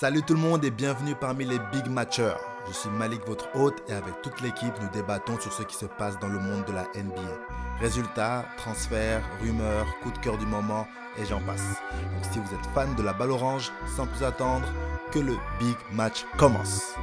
Salut tout le monde et bienvenue parmi les BigMatchers. Je suis Malik, votre hôte, et avec toute l'équipe, nous débattons sur ce qui se passe dans le monde de la NBA. Résultats, transferts, rumeurs, coups de cœur du moment, et j'en passe. Donc si vous êtes fan de la balle orange, sans plus attendre, que le Big Match commence.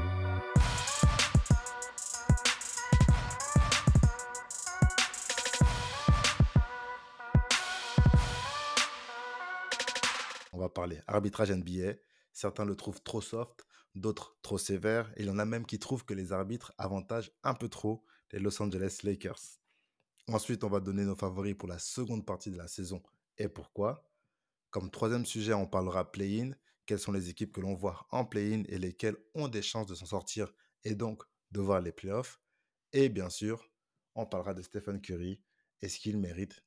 On va parler arbitrage NBA. Certains le trouvent trop soft, d'autres trop sévère. Et il y en a même qui trouvent que les arbitres avantagent un peu trop les Los Angeles Lakers. Ensuite, on va donner nos favoris pour la seconde partie de la saison et pourquoi. Comme troisième sujet, on parlera Play-In. Quelles sont les équipes que l'on voit en Play-In et lesquelles ont des chances de s'en sortir et donc de voir les playoffs. Et bien sûr, on parlera de Stephen Curry. Est-ce qu'il mérite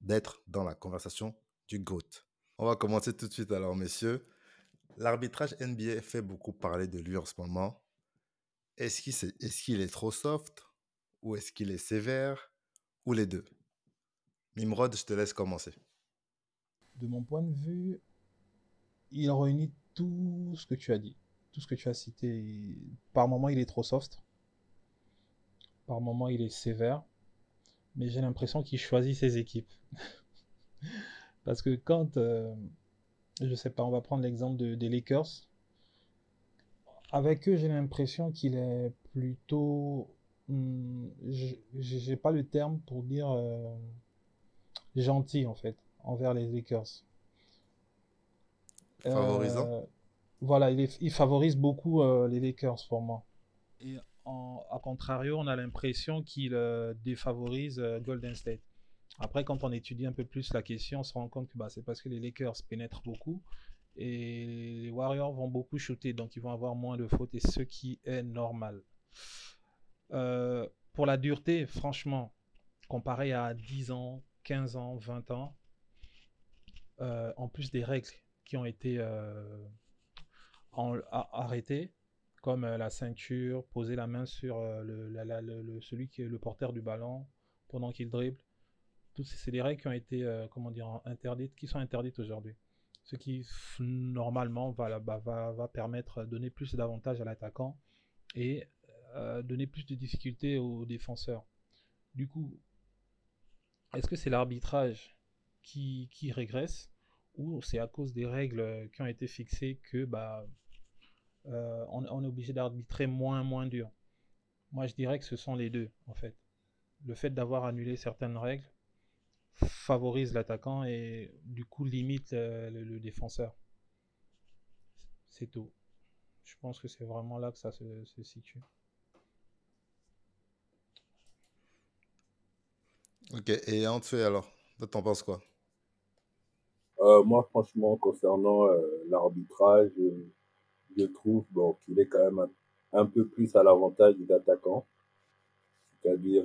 d'être dans la conversation du GOAT? On va commencer tout de suite alors, messieurs. L'arbitrage NBA fait beaucoup parler de lui en ce moment. Est-ce qu'il est trop soft ou est-ce qu'il est sévère ou les deux? Mimrod, je te laisse commencer. De mon point de vue, il réunit tout ce que tu as dit, tout ce que tu as cité. Par moments, il est trop soft. Par moments, il est sévère. Mais j'ai l'impression qu'il choisit ses équipes. Parce que quand... je sais pas, on va prendre l'exemple des Lakers. Avec eux, j'ai l'impression qu'il est plutôt... j'ai pas le terme pour dire gentil, en fait, envers les Lakers. Favorisant. Voilà, il favorise beaucoup les Lakers pour moi. Et à contrario, on a l'impression qu'il défavorise Golden State. Après, quand on étudie un peu plus la question, on se rend compte que c'est parce que les Lakers pénètrent beaucoup et les Warriors vont beaucoup shooter, donc ils vont avoir moins de fautes, et ce qui est normal. Pour la dureté, franchement, comparé à 10 ans, 15 ans, 20 ans, en plus des règles qui ont été arrêtées, comme la ceinture, poser la main sur celui qui est le porteur du ballon pendant qu'il dribble, c'est des règles qui ont été interdites, qui sont interdites aujourd'hui. Ce qui normalement va permettre de donner plus d'avantages à l'attaquant et donner plus de difficultés aux défenseurs. Du coup, est-ce que c'est l'arbitrage qui régresse ou c'est à cause des règles qui ont été fixées que on est obligé d'arbitrer moins dur? Moi, je dirais que ce sont les deux en fait. Le fait d'avoir annulé certaines règles favorise l'attaquant et du coup limite le défenseur. C'est tout. Je pense que c'est vraiment là que ça se situe. Ok, et Antoine, alors, t'en penses quoi? Moi, franchement, concernant l'arbitrage, je trouve qu'il est quand même un peu plus à l'avantage des attaquants. C'est-à-dire,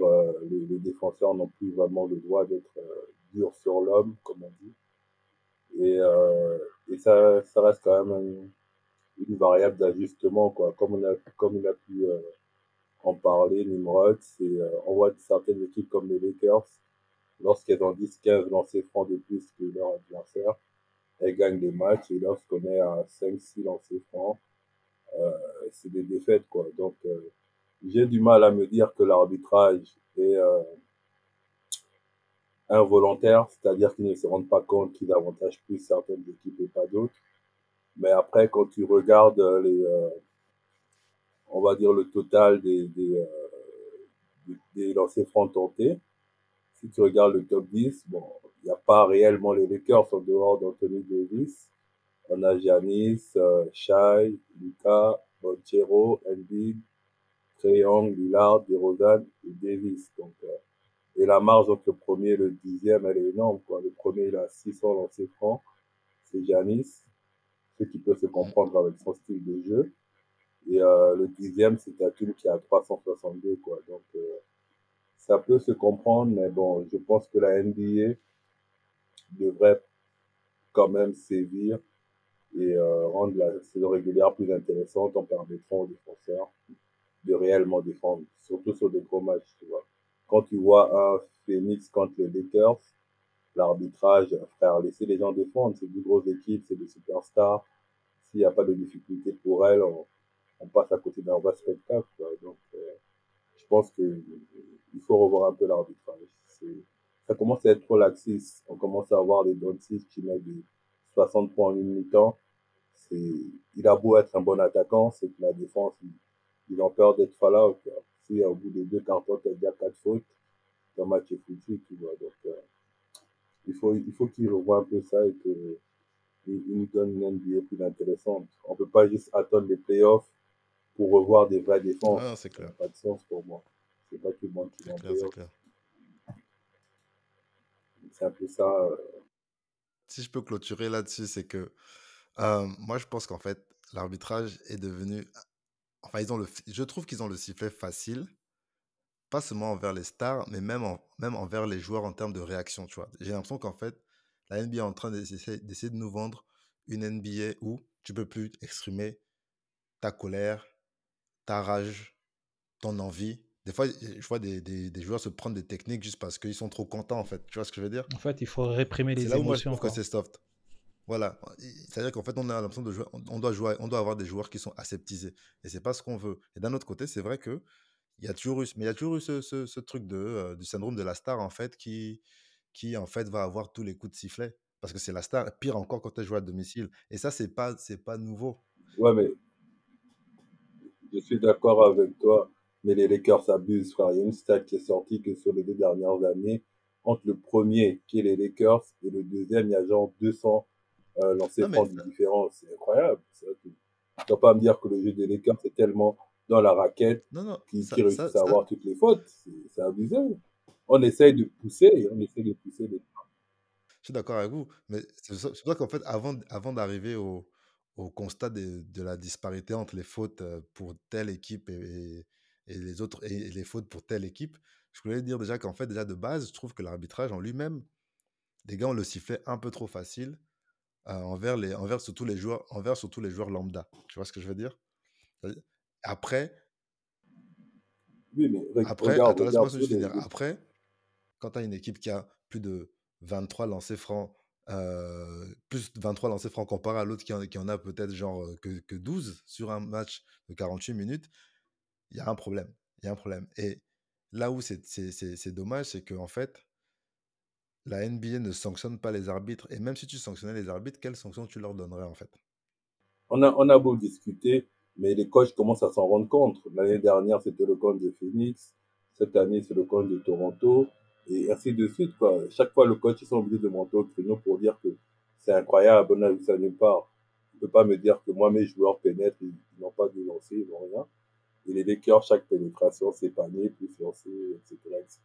les défenseurs n'ont plus vraiment le droit d'être durs sur l'homme, comme on dit. Et ça reste quand même une variable d'ajustement, quoi. Comme il a pu en parler, Nimrod, on voit certaines équipes comme les Lakers, lorsqu'elles ont 10-15 lancers francs de plus que leur adversaire, elles gagnent des matchs, et lorsqu'on est à 5-6 lancers francs, c'est des défaites, quoi. Donc, j'ai du mal à me dire que l'arbitrage est involontaire, c'est-à-dire qu'ils ne se rendent pas compte qu'ils avantagent plus certaines équipes et pas d'autres. Mais après, quand tu regardes on va dire le total des lancers francs tentés, si tu regardes le top 10, il n'y a pas réellement les Lakers en dehors d'Anthony Davis. On a Giannis, Shai, Luca, Banchero, Embiid, Young, Lillard, DeRozan et Davis. Donc, et la marge entre le premier et le dixième, elle est énorme, quoi. Le premier, il a 600 lancers francs. C'est Giannis, ce qui peut se comprendre avec son style de jeu. Et le dixième, c'est Tatum qui a 362, quoi. Donc, ça peut se comprendre, mais je pense que la NBA devrait quand même sévir et rendre la saison régulière plus intéressante en permettant aux défenseurs de réellement défendre, surtout sur des gros matchs, tu vois. Quand tu vois un Phoenix contre les Lakers, l'arbitrage, frère, laisser les gens défendre, c'est des grosses équipes, c'est des superstars, s'il n'y a pas de difficulté pour elle, on passe à côté d'un vrai spectacle, quoi. Donc, je pense qu'il faut revoir un peu l'arbitrage. Ça commence à être trop laxiste. On commence à avoir des Doncic qui mettent des 60 points en une mi-temps. Il a beau être un bon attaquant, c'est que la défense, ils ont peur d'être fall out. Si au bout de 2 cartons, il y a 4 fautes, le match est foutu, tu vois. Donc, il faut qu'ils revoient un peu ça et qu'ils nous donnent une NBA plus intéressante. On ne peut pas juste attendre les playoffs pour revoir des vraies défenses. Ah, c'est clair. Ça n'a pas de sens pour moi. C'est pas tout le monde qui l'entend. C'est clair. C'est un peu ça. Si je peux clôturer là-dessus, c'est que moi, je pense qu'en fait, l'arbitrage est devenu... Enfin, je trouve qu'ils ont le sifflet facile, pas seulement envers les stars, mais même envers les joueurs en termes de réaction, tu vois. J'ai l'impression qu'en fait, la NBA est en train d'essayer de nous vendre une NBA où tu ne peux plus exprimer ta colère, ta rage, ton envie. Des fois, je vois des joueurs se prendre des techniques juste parce qu'ils sont trop contents, en fait. Tu vois ce que je veux dire ? En fait, il faut réprimer les émotions. C'est là où moi, je trouve que c'est soft. Voilà, c'est-à-dire qu'en fait, on a l'impression de jouer, on doit avoir des joueurs qui sont aseptisés, et c'est pas ce qu'on veut. Et d'un autre côté, c'est vrai que il y a toujours eu ce truc du syndrome de la star en fait, qui en fait va avoir tous les coups de sifflet parce que c'est la star. Pire encore quand elle joue à domicile. Et ça, c'est pas nouveau. Ouais, mais je suis d'accord avec toi, mais les Lakers abusent, frère. Il y a une stat qui est sortie que sur les 2 dernières années, entre le premier qui est les Lakers et le deuxième, il y a genre 200. Lancer prendre une différence, c'est incroyable. Tu ne vas pas me dire que le jeu des Lakers c'est tellement dans la raquette qu'ils réussissent à avoir toutes les fautes. C'est abusé. On essaye de pousser les gens. Je suis d'accord avec vous, mais c'est pour ça qu'en fait, avant d'arriver au constat de la disparité entre les fautes pour telle équipe et les autres, et les fautes pour telle équipe, je voulais dire déjà qu'en fait, déjà de base, je trouve que l'arbitrage en lui-même, les gars, on le sifflait un peu trop facile. Envers surtout les joueurs lambda. Tu vois ce que je veux dire ? Après, oui, mais après, quand tu as une équipe qui a plus de 23 lancers francs, comparé à l'autre qui en a peut-être genre que 12 sur un match de 48 minutes, il y a un problème. Et là où c'est dommage, c'est qu'en fait, la NBA ne sanctionne pas les arbitres. Et même si tu sanctionnais les arbitres, quelles sanctions tu leur donnerais, en fait ? On a beau discuter, mais les coachs commencent à s'en rendre compte. L'année dernière, c'était le coach de Phoenix. Cette année, c'est le coach de Toronto. Et ainsi de suite, quoi. Chaque fois, le coach, ils sont obligés de monter au créneau pour dire que c'est incroyable, on a vu ça nulle part. Je ne peux pas me dire que moi, mes joueurs pénètrent, ils n'ont pas de lancer, ils n'ont rien. Et les Lakers, chaque pénétration, c'est panier, plus lancer, etc., etc.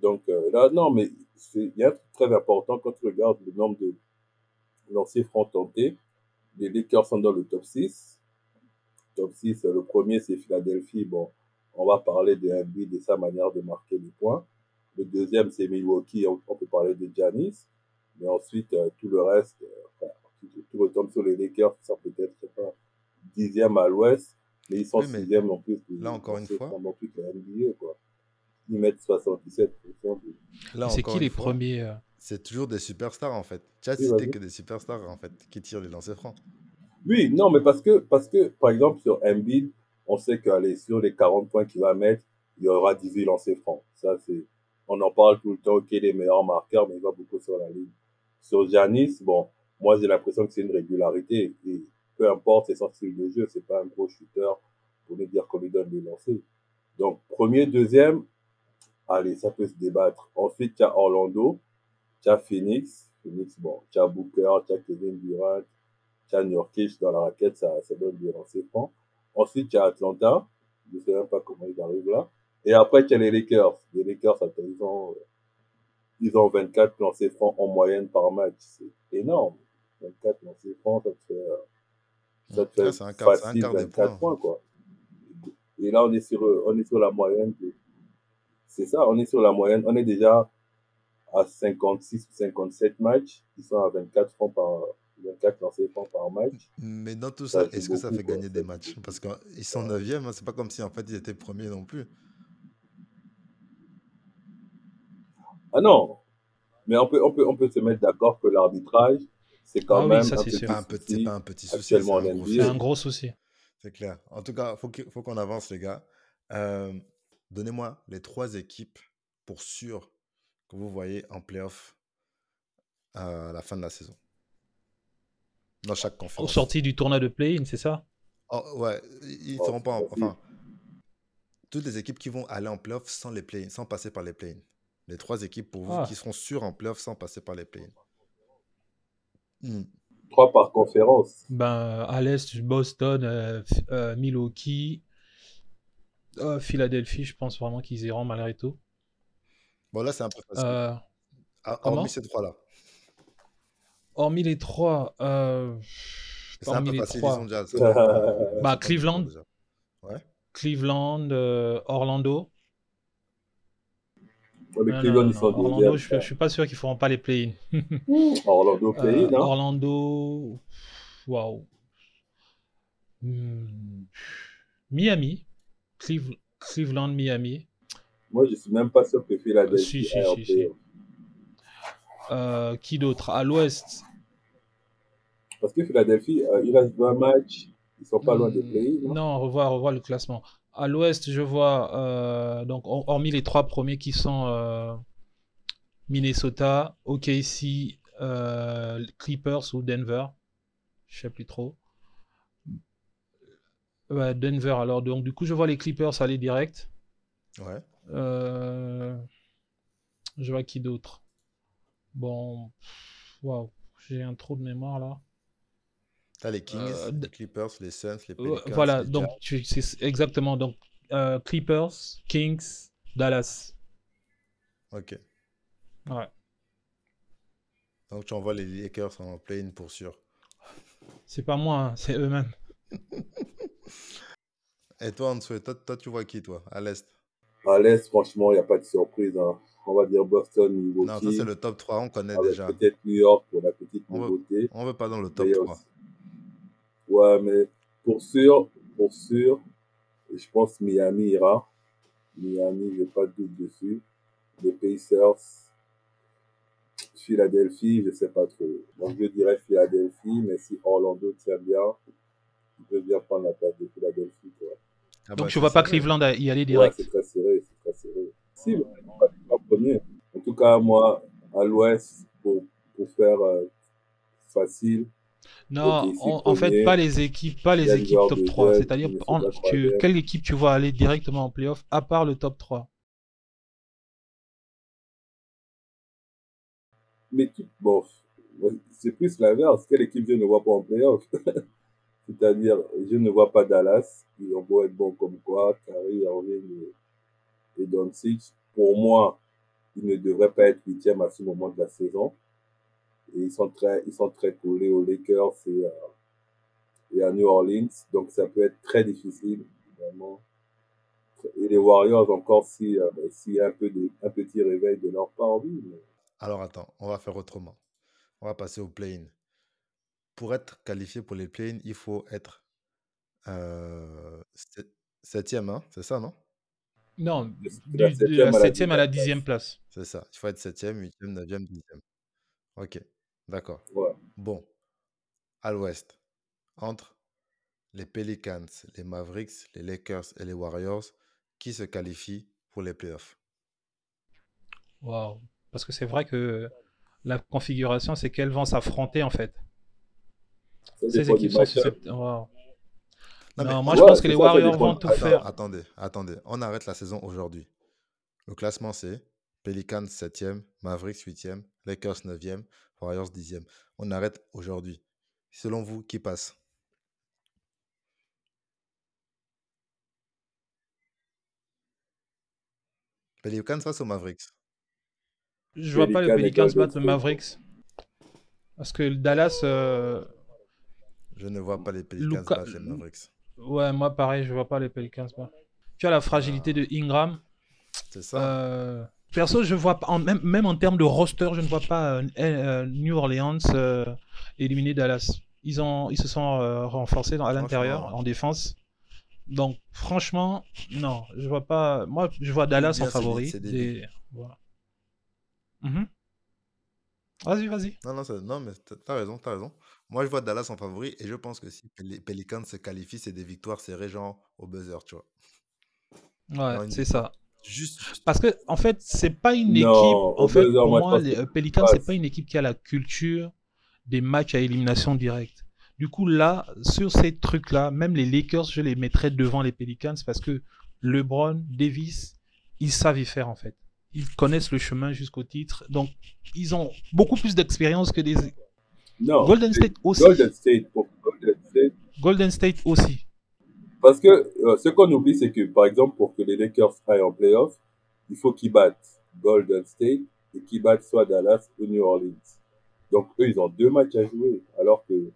Donc là, non, mais il y a un truc très important quand tu regardes le nombre de lancers francs tentés. Les Lakers sont dans le top 6. Top 6, le premier, c'est Philadelphie. Bon, on va parler de Embiid et sa manière de marquer les points. Le deuxième, c'est Milwaukee. On peut parler de Giannis. Mais ensuite, tout le reste, tout retombe sur les Lakers. Ils sont peut-être, je sais pas, 10e à l'ouest. Mais ils sont 6e en plus. Là, encore une fois. En plus, la NBA, quoi. Ils mettent 77%. Là, c'est qui les premiers C'est toujours des superstars, en fait. Tu as cité que des superstars, en fait, qui tirent les lancers francs. Oui, non, mais parce que par exemple, sur Embiid, on sait que sur les 40 points qu'il va mettre, il y aura 18 lancers francs. Ça, on en parle tout le temps, ok, les meilleurs marqueurs, mais il va beaucoup sur la ligne. Sur Giannis, bon, moi, j'ai l'impression que c'est une régularité. Et peu importe, c'est son style de jeu. C'est pas un gros shooter pour nous dire qu'on lui donne des lancers. Donc, premier, deuxième, allez, ça peut se débattre. Ensuite, tu as Orlando, tu as Phoenix, bon, tu as Booker, tu as Kevin Durant, tu as Nurkic dans la raquette, ça donne des lancers francs. Ensuite, tu as Atlanta, je ne sais même pas comment ils arrivent là. Et après, tu as les Lakers. Les Lakers, ils ont 24 lancers francs en moyenne par match. C'est énorme. 24 lancers francs, ça te fait facile 24 points, quoi. Et là, on est sur la moyenne de... C'est ça, on est sur la moyenne. On est déjà à 56 ou 57 matchs. Ils sont à 24 lancers francs par match. Mais dans tout ça, est-ce que ça fait gagner des matchs ? Parce qu'ils sont 9e, hein, c'est pas comme si en fait ils étaient premiers non plus. Ah non, mais on peut se mettre d'accord que l'arbitrage, c'est quand même ça, c'est pas un petit souci. C'est un gros souci. C'est clair. En tout cas, il faut qu'on avance, les gars. Donnez-moi les trois équipes pour sûr que vous voyez en play-off à la fin de la saison. Dans chaque conférence. Au sortie du tournoi de play-in, c'est ça ? Ouais, ils ne seront pas... Enfin, toutes les équipes qui vont aller en play-off sans les play-in, sans passer par les play-in. Les trois équipes pour vous qui seront sûres en play-off sans passer par les play-in. Trois par conférence. Ben, à l'Est, Boston, Milwaukee, Philadelphie, je pense vraiment qu'ils iront malgré tout. Bon, là, c'est un peu facile. Hormis ces trois-là. Hormis les trois... C'est un peu facile, ils ont déjà... Bah, Cleveland. Ouais. Cleveland, Orlando. Ouais, mais Cleveland, ils sont Orlando, je ne suis pas sûr qu'ils ne feront pas les play-in. Orlando, play-in, hein. Orlando... Waouh. Miami. Cleveland, Miami. Moi, je ne suis même pas sûr que Philadelphie est en play-in. Qui d'autre à l'ouest? Parce que Philadelphie, il reste 20 matchs, ils ne sont pas loin des play-in. Non, revois le classement. À l'ouest, je vois, donc, hormis les trois premiers qui sont Minnesota, OKC, Clippers ou Denver. Je ne sais plus trop. Denver, alors, donc, du coup, je vois les Clippers aller direct. Ouais. Je vois qui d'autre? Bon, waouh, j'ai un trou de mémoire là. T'as les Kings, les Clippers, les Suns, les Pelicans. Voilà, les donc c'est exactement. Donc Clippers, Kings, Dallas. Ok. Ouais. Donc tu envoies les Lakers en play-in pour sûr. C'est pas moi, hein, c'est eux-mêmes. Et toi, en dessous, toi tu vois qui toi, à l'Est? À l'Est, franchement, il n'y a pas de surprise, hein. On va dire Boston, Milwaukee. Non, ça c'est le top 3, on connaît déjà. Peut-être New York pour la petite nouveauté. On ne veut pas dans le top 3. Aussi... Ouais, mais pour sûr, je pense Miami ira. Miami, je n'ai pas de doute dessus. Les Pacers, Philadelphie, je ne sais pas trop. Donc je dirais Philadelphie, mais si Orlando tient bien, il peut bien prendre la place de Philadelphie. Quoi. Ah donc je ne vois pas Cleveland y aller direct. Ouais, c'est très serré, Si, en premier. En tout cas, moi, à l'ouest, pour faire facile. Non, en fait, pas les équipes top 3. C'est-à-dire, quelle équipe tu vois aller directement en play-off, à part le top 3? L'équipe, bon, c'est plus l'inverse. Quelle équipe je ne vois pas en play-off? C'est-à-dire, je ne vois pas Dallas. Ils ont beau être bons comme quoi, Curry, Irving et Doncic. Pour moi, ils ne devraient pas être 8e à ce moment de la saison. Et ils sont très collés aux Lakers et à New Orleans. Donc, ça peut être très difficile, vraiment. Et les Warriors, encore, si un petit réveil de leur part. Oui, mais... Alors, attends, on va faire autrement. On va passer au play-in. Pour être qualifié pour les play-in, il faut être 7e, hein, c'est ça, non? Non, de la 7e à la 10e place. C'est ça, il faut être 7e, 8e, 9e, 10e. Ok, d'accord. Ouais. Bon, à l'ouest, entre les Pelicans, les Mavericks, les Lakers et les Warriors, qui se qualifient pour les playoffs? Waouh, parce que c'est vrai que la configuration, c'est qu'elles vont s'affronter en fait. Ces équipes sont susceptibles. Waouh. Non, moi je pense que les Warriors vont tout faire. Attendez, on arrête la saison aujourd'hui. Le classement c'est Pelicans 7e, Mavericks 8e, Lakers 9e, Warriors 10e. On arrête aujourd'hui. Selon vous, qui passe? Pelicans face aux Mavericks. Je vois pas les Pelicans battre le Mavericks. Parce que Dallas... Je ne vois pas les Pelicans battre les Mavericks. Ouais, moi pareil, je vois pas les Pelicans. Tu as la fragilité de Ingram. C'est ça. Perso, je vois pas, même en termes de roster, je ne vois pas New Orleans éliminer Dallas. Ils se sont renforcés à l'intérieur en défense. Donc, franchement, non, je vois pas. Moi, je vois Dallas en favori. Voilà. Vas-y, vas-y. Non, non, mais t'as raison, t'as raison. Moi, je vois Dallas en favori et je pense que si les Pelicans se qualifient, c'est des victoires serrées, genre au buzzer, tu vois. Ouais, Genre c'est ça. Juste. Parce que, en fait, c'est pas une équipe. Non, En au fait, buzzer, pour moi, je moi, pense que les Pelicans, c'est pas passe. une équipe qui a la culture des matchs à élimination directe. Du coup, là, sur ces trucs-là, même les Lakers, je les mettrais devant les Pelicans parce que LeBron, Davis, ils savent y faire, en fait. Ils connaissent le chemin jusqu'au titre. Donc, ils ont beaucoup plus d'expérience que des. Non, Golden c'est State aussi. Golden State pour Golden State. Golden State aussi. Parce que ce qu'on oublie, c'est que, par exemple, pour que les Lakers aillent en playoff, il faut qu'ils battent Golden State et qu'ils battent soit Dallas ou New Orleans. Donc, eux, ils ont deux matchs à jouer, alors que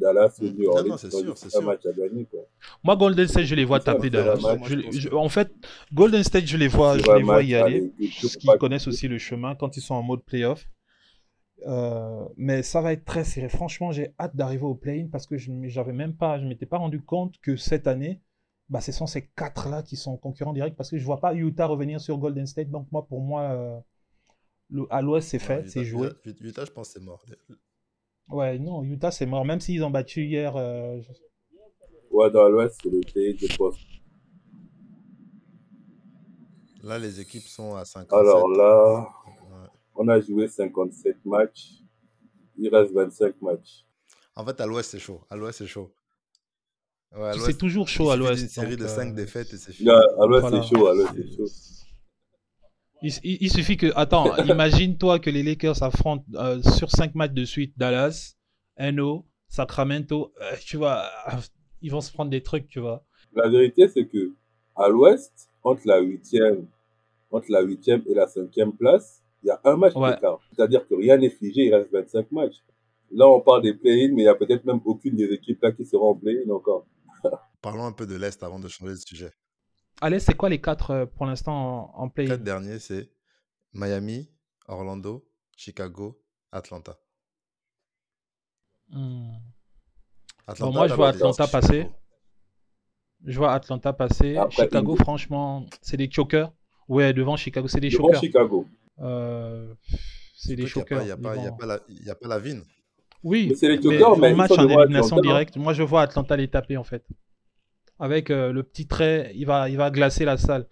Dallas ou New Non, Orleans, non, c'est ils ont sûr, juste c'est un sûr. match à gagner, quoi. Moi, Golden State, je les vois C'est ça, taper c'est la Dallas. match. Moi, je pense que En fait, Golden State, C'est je les vraiment vois y aller, parce qu'ils connaissent aussi le chemin quand ils sont en mode playoff. Mais ça va être très serré. Franchement, j'ai hâte d'arriver au play-in parce que je m'étais pas rendu compte que cette année, bah, ce sont ces quatre-là qui sont concurrents directs parce que je vois pas Utah revenir sur Golden State. Donc moi, pour moi, à l'Ouest, c'est Non, fait, c'est joué. Utah, je pense que c'est mort. Ouais, non, Utah, c'est mort. Même s'ils ont battu hier, Ouais, dans l'Ouest, c'est le pays des postes. Là, les équipes sont à 57. Alors là, Ouais. on a joué 57 matchs. Il reste 25 matchs. En fait, à l'Ouest, c'est chaud. À l'Ouest, c'est chaud. Ouais, à c'est l'Ouest, toujours il chaud à suffit d'une l'Ouest. série Donc, de 5 défaites et c'est Là, fini. à l'Ouest, c'est voilà. chaud. À l'Ouest, c'est chaud. Il suffit que. Attends, imagine-toi que les Lakers affrontent sur 5 matchs de suite Dallas, NO, Sacramento. Tu vois, ils vont se prendre des trucs, tu vois. La vérité, c'est que à l'Ouest, entre la huitième et la cinquième place, il y a un match Ouais. d'écart. C'est-à-dire que rien n'est figé, il reste 25 matchs. Là, on parle des play-in, mais il y a peut-être même aucune des équipes là qui sera en play-in encore. Parlons un peu de l'Est avant de changer de sujet. Allez, c'est quoi les quatre pour l'instant en Les play-in? quatre derniers, c'est Miami, Orlando, Chicago, Atlanta. Hmm. Bon, Atlanta, moi, je vois d'abord déjà, Atlanta c'est passer. Chicago. Je vois Atlanta passer. Après, Chicago, franchement, c'est des chokers. Ouais, devant Chicago, c'est des devant chokers. Chicago. C'est des Écoute, chokers. Il n'y a pas la vine. Mais Oui, c'est les mais Tokers, mais ils match sont en devant élimination Atlanta. Hein. directe, moi je vois Atlanta les taper en fait. Avec le petit trait, il va glacer la salle.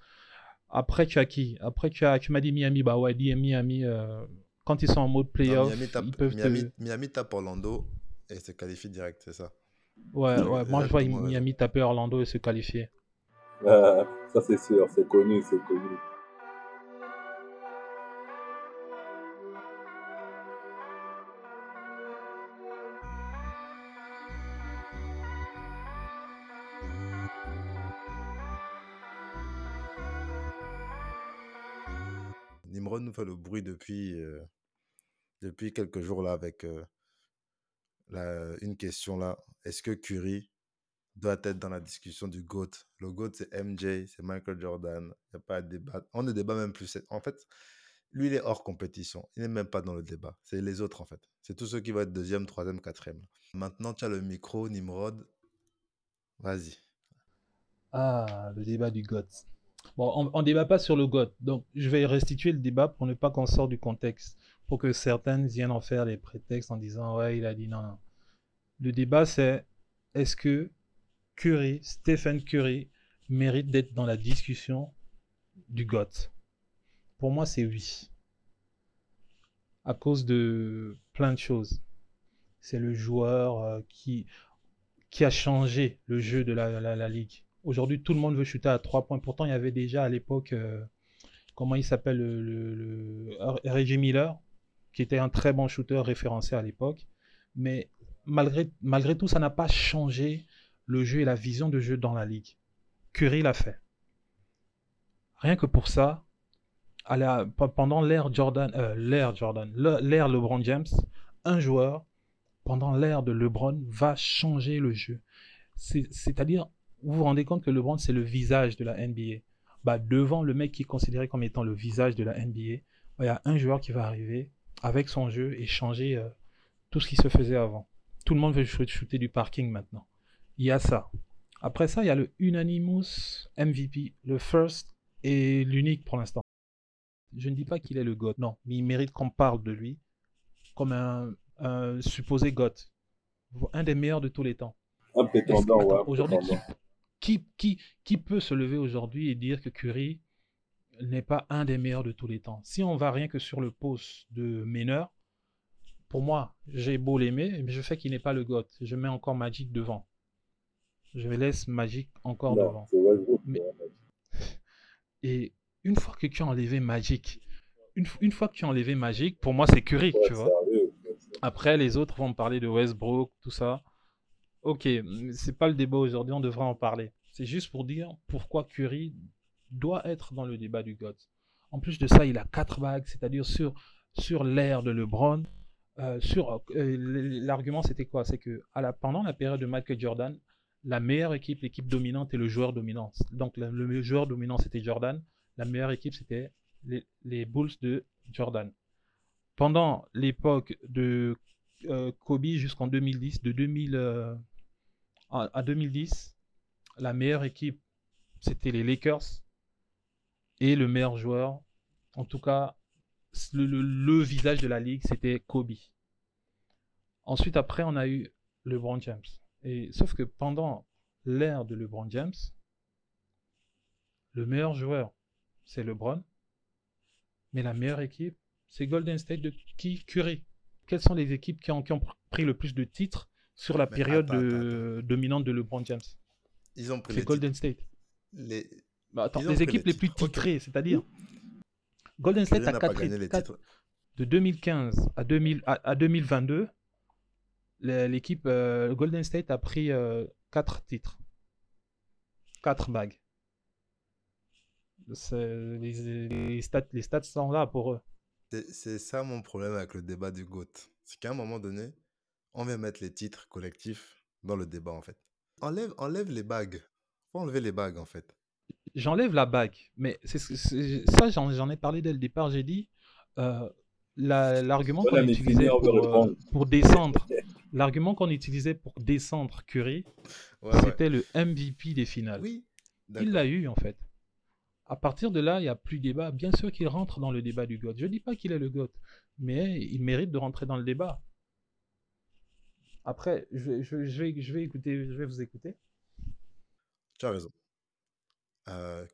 Après, tu as qui? Après, tu m'as dit Miami. Bah ouais, dis Miami. Quand ils sont en mode Non, playoff, Miami tape, ils peuvent te. Miami tape Orlando et se qualifie direct, c'est ça. Ouais, moi je vois Exactement raison. Miami taper Orlando et se qualifier. Ça, c'est sûr, c'est connu, c'est connu. Nimrod nous fait le bruit depuis quelques jours là avec une question là. Est-ce que Curry doit être dans la discussion du GOAT? Le GOAT, c'est MJ, c'est Michael Jordan. Il n'y a pas à débattre. On ne débat même plus. En fait, lui, il est hors compétition. Il n'est même pas dans le débat. C'est les autres, en fait. C'est tous ceux qui vont être deuxième, troisième, quatrième. Maintenant, tu as le micro, Nimrod. Vas-y. Ah, le débat du GOAT. Bon, on débat pas sur le GOAT, donc je vais restituer le débat pour ne pas qu'on sorte du contexte, pour que certaines viennent en faire des prétextes en disant ouais, il a dit non, non. Le débat c'est est-ce que Stephen Curry mérite d'être dans la discussion du GOAT? Pour moi, c'est oui, à cause de plein de choses. C'est le joueur qui a changé le jeu de la ligue. Aujourd'hui, tout le monde veut shooter à 3 points. Pourtant, il y avait déjà à l'époque, comment il s'appelle, Reggie Miller, qui était un très bon shooter référencé à l'époque. Mais malgré tout, ça n'a pas changé le jeu et la vision de jeu dans la ligue. Curry l'a fait. Rien que pour ça, pendant l'ère LeBron James, un joueur, pendant l'ère de LeBron, va changer le jeu. C'est-à-dire... Vous vous rendez compte que LeBron, c'est le visage de la NBA. Bah, devant le mec qui est considéré comme étant le visage de la NBA, il y a un joueur qui va arriver avec son jeu et changer tout ce qui se faisait avant. Tout le monde veut shooter du parking maintenant. Il y a ça. Après ça, il y a le Unanimous MVP, le first et l'unique pour l'instant. Je ne dis pas qu'il est le GOAT, non, mais il mérite qu'on parle de lui comme un supposé GOAT, un des meilleurs de tous les temps. Un prétendant, ouais. Aujourd'hui, qui peut se lever aujourd'hui et dire que Curry n'est pas un des meilleurs de tous les temps? Si on va rien que sur le poste de meneur, pour moi, j'ai beau l'aimer, mais je fais qu'il n'est pas le GOAT. Je mets encore Magic devant. Je laisse Magic encore devant. Mais... Et une fois que tu as enlevé Magic, une fois que tu as enlevé Magic, pour moi, c'est Curry, tu vois. Sérieux. Après, les autres vont me parler de Westbrook, tout ça. Ok, c'est pas le débat aujourd'hui, on devrait en parler. C'est juste pour dire pourquoi Curry doit être dans le débat du GOAT. En plus de ça, il a 4 bagues, c'est-à-dire sur l'ère de LeBron. L'argument, c'était quoi? C'est que pendant la période de Michael Jordan, la meilleure équipe, l'équipe dominante et le joueur dominant. Donc le joueur dominant, c'était Jordan. La meilleure équipe, c'était les Bulls de Jordan. Pendant l'époque de Kobe jusqu'en 2010, de 2000 à 2010, la meilleure équipe, c'était les Lakers. Et le meilleur joueur, en tout cas, le visage de la ligue, c'était Kobe. Ensuite, après, on a eu LeBron James. Et, sauf que pendant l'ère de LeBron James, le meilleur joueur, c'est LeBron. Mais la meilleure équipe, c'est Golden State de Curry. Quelles sont les équipes qui ont pris le plus de titres sur la période dominante de LeBron James? Ils ont pris c'est les Golden State. Les équipes les plus titrées, c'est-à-dire... Golden State a 4 titres. De 2015 à 2022, l'équipe Golden State a pris 4 titres. 4 bagues. Les stats sont là pour eux. C'est ça mon problème avec le débat du GOAT. C'est qu'à un moment donné, on vient mettre les titres collectifs dans le débat en fait. Enlève les bagues. Faut enlever les bagues en fait. J'enlève la bague, mais ça j'en ai parlé dès le départ. J'ai dit l'argument qu'on utilisait pour descendre, l'argument qu'on utilisait pour descendre Curry, c'était le MVP des finales. Oui, il l'a eu en fait. À partir de là, il n'y a plus de débat. Bien sûr qu'il rentre dans le débat du GOAT. Je ne dis pas qu'il est le GOAT, mais il mérite de rentrer dans le débat. Après, je vais vous écouter. Tu as raison.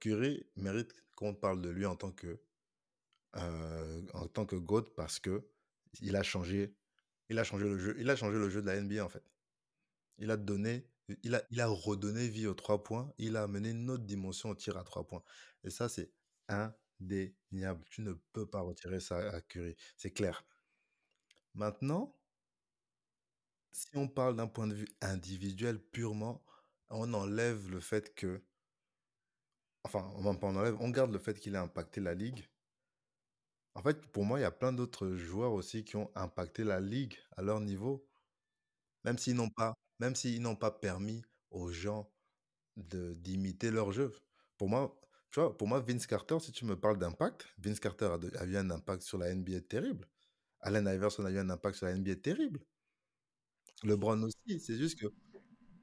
Curry mérite qu'on parle de lui en tant que GOAT parce que il a changé le jeu, il a changé le jeu de la NBA en fait. Il a redonné vie aux 3 points, il a amené une autre dimension au tir à 3 points. Et ça c'est indéniable. Tu ne peux pas retirer ça à Curry, c'est clair. Maintenant, si on parle d'un point de vue individuel purement, on enlève le fait que on garde le fait qu'il a impacté la Ligue. En fait, pour moi, il y a plein d'autres joueurs aussi qui ont impacté la Ligue à leur niveau, même s'ils n'ont pas permis aux gens d'imiter leur jeu. Pour moi, Vince Carter, si tu me parles d'impact, Vince Carter a eu un impact sur la NBA terrible. Allen Iverson a eu un impact sur la NBA terrible. LeBron aussi, c'est juste que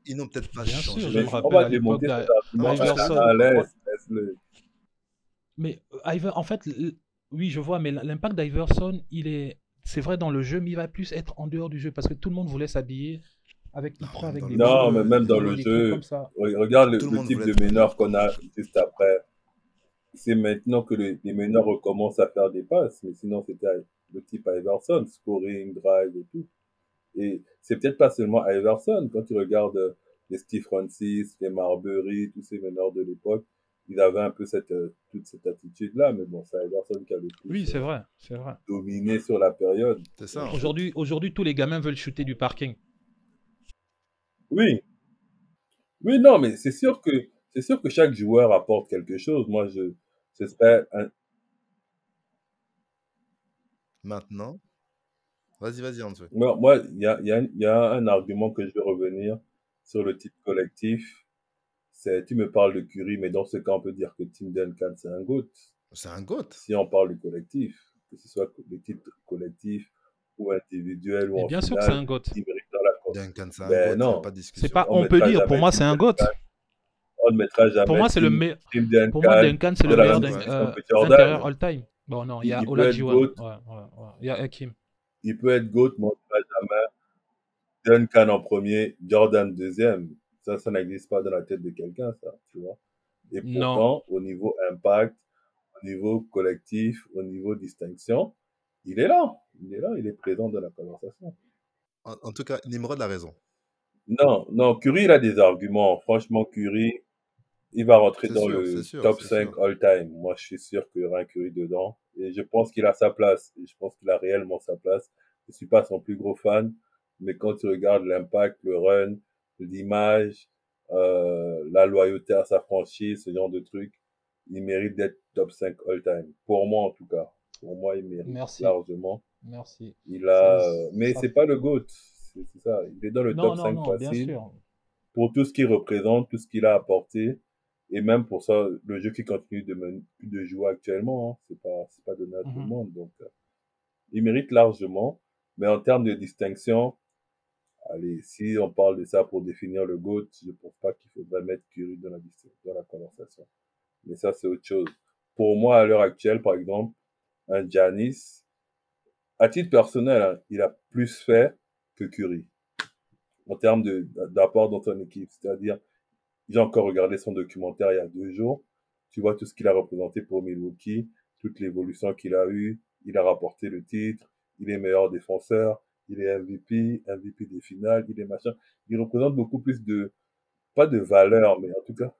ils n'ont peut-être pas changé. Bien sûr, je me rappelle à l'époque d'Iverson. Mais en fait, oui, je vois, mais l'impact d'Iverson, c'est vrai dans le jeu, mais il va plus être en dehors du jeu parce que tout le monde voulait s'habiller avec des non, mais même dans le jeu, regarde le type de meneur qu'on a juste après. C'est maintenant que les meneurs recommencent à faire des passes, mais sinon c'était le type Iverson, scoring, drive et tout. Et c'est peut-être pas seulement Iverson, quand tu regardes les Steve Francis, les Marbury, tous ces meneurs de l'époque, ils avaient un peu toute cette attitude-là, mais bon, c'est Iverson qui a le plus c'est vrai. Dominé sur la période. C'est ça. Aujourd'hui, tous les gamins veulent shooter du parking. Oui. Oui, non, mais c'est sûr que chaque joueur apporte quelque chose. Moi, j'espère... Maintenant Vas-y, André. Moi, il y a un argument que je veux revenir sur le titre collectif. C'est, tu me parles de Curry, mais dans ce cas, on peut dire que Tim Duncan, c'est un GOAT. C'est un GOAT. Si on parle du collectif, que ce soit le titre collectif ou individuel ou en finale. Bien sûr que c'est un GOAT. Duncan, c'est un GOAT, non. Il n'y a pas de discussion. C'est pas, on peut dire, pour moi, c'est un GOAT. On ne mettra jamais. Pour moi, c'est le meilleur. Pour moi, Duncan, c'est le meilleur intérieur all-time. Bon, non, il y a Olajuwon. Il y a Hakim. Il peut être GOAT, mais on ne l'a jamais. Duncan en premier, Jordan deuxième. Ça n'existe pas dans la tête de quelqu'un, ça, tu vois. Et pourtant, au niveau impact, au niveau collectif, au niveau distinction, il est là. Il est là, il est présent dans la conversation. En tout cas, Nimrod a raison. Non, Curry, il a des arguments. Franchement, Curry, il va rentrer top 5 all-time. Moi, je suis sûr qu'il y aura un Curry dedans. Et je pense qu'il a sa place. Et je pense qu'il a réellement sa place. Je ne suis pas son plus gros fan, mais quand tu regardes l'impact, le run, l'image, la loyauté à sa franchise, ce genre de trucs, il mérite d'être top 5 all-time. Pour moi, en tout cas. Pour moi, il mérite largement. Merci. Mais c'est pas le GOAT. C'est ça. Il est dans le top 5 facile pour tout ce qu'il représente, tout ce qu'il a apporté. Et même pour ça, le jeu qui continue de jouer actuellement, hein, c'est pas donné à tout le monde. Donc, il mérite largement. Mais en termes de distinction, allez, si on parle de ça pour définir le GOAT, je ne pense pas qu'il faudrait mettre Curry dans la conversation. Mais ça, c'est autre chose. Pour moi, à l'heure actuelle, par exemple, un Giannis, à titre personnel, hein, il a plus fait que Curry en termes d'apport dans son équipe. C'est-à-dire, j'ai encore regardé son documentaire il y a 2 jours. Tu vois tout ce qu'il a représenté pour Milwaukee, toute l'évolution qu'il a eue. Il a rapporté le titre. Il est meilleur défenseur. Il est MVP des finales, il est machin. Il représente beaucoup plus pas de valeur, mais en tout cas,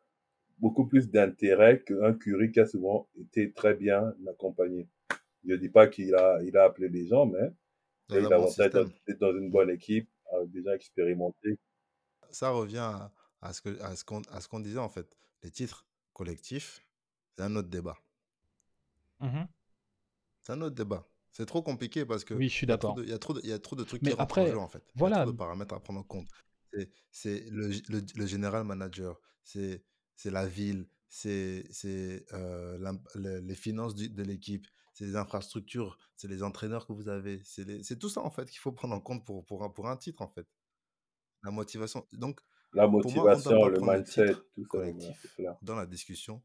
beaucoup plus d'intérêt qu'un Curry qui a souvent été très bien accompagné. Je dis pas qu'il a appelé des gens, mais il a l'avantage d'être dans une bonne équipe, déjà expérimenté. Ça revient à ce qu'on disait, en fait. Les titres collectifs, c'est un autre débat. Mm-hmm. C'est un autre débat. C'est trop compliqué parce que oui, je suis d'accord. Il y a trop de trucs qui rentrent en jeu, en fait. Voilà. Il y a trop de paramètres à prendre en compte. C'est le général manager, c'est la ville, c'est les finances de l'équipe, c'est les infrastructures, c'est les entraîneurs que vous avez, c'est tout ça en fait qu'il faut prendre en compte pour un titre en fait. La motivation. Donc pour moi, le mindset, tout collectif dans la discussion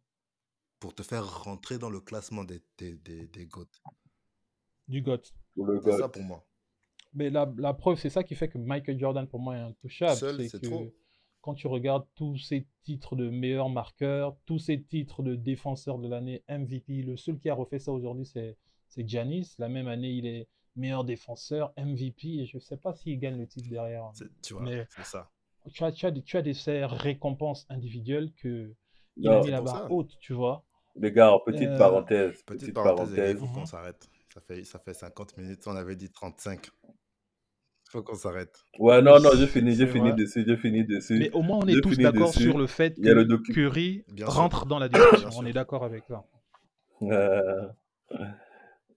pour te faire rentrer dans le classement des GOAT. Du GOAT. C'est ça pour moi. Mais la preuve, c'est ça qui fait que Michael Jordan, pour moi, est intouchable. Seul, c'est que trop. Quand tu regardes tous ces titres de meilleur marqueur, tous ces titres de défenseur de l'année, MVP, le seul qui a refait ça aujourd'hui, c'est Giannis. La même année, il est meilleur défenseur, MVP, et je ne sais pas s'il gagne le titre derrière. Tu vois, mais c'est ça. Tu as ces récompenses individuelles que il a mis la barre haute, tu vois. Les gars, petite parenthèse. Petite parenthèse, il faut qu'on s'arrête. Ça fait 50 minutes, on avait dit 35. Faut qu'on s'arrête. Ouais, non, j'ai fini dessus. Mais au moins, on est tous d'accord sur le fait que Curry rentre dans la discussion. On est d'accord avec ça.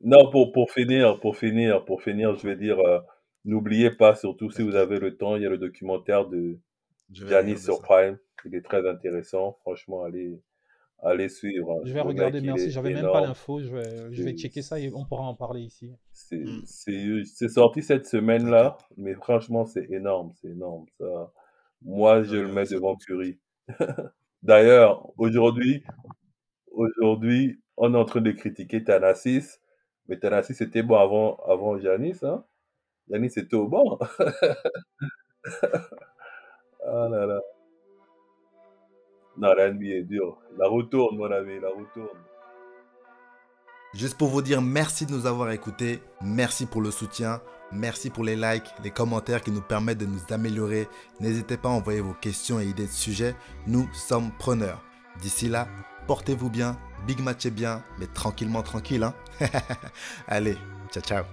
Non, pour finir, je vais dire, n'oubliez pas, surtout si vous avez le temps, il y a le documentaire de Giannis sur Prime. Il est très intessant. Franchement, allez suivre. Je vais regarder, merci. J'avais même pas l'info. Je vais checker ça et on pourra en parler ici. C'est sorti cette semaine-là, mais franchement, c'est énorme. Ça, moi, je le mets devant Curry. D'ailleurs, aujourd'hui, on est en train de critiquer Thanasis, mais Thanasis était bon avant Giannis. Hein? Giannis était au banc. Ah là là. Non, la nuit est dure. La roue tourne, mon ami, la roue tourne. Juste pour vous dire merci de nous avoir écoutés. Merci pour le soutien. Merci pour les likes, les commentaires qui nous permettent de nous améliorer. N'hésitez pas à envoyer vos questions et idées de sujets. Nous sommes preneurs. D'ici là, portez-vous bien. Big Match est bien, mais tranquillement, tranquille. Hein. Allez, ciao, ciao.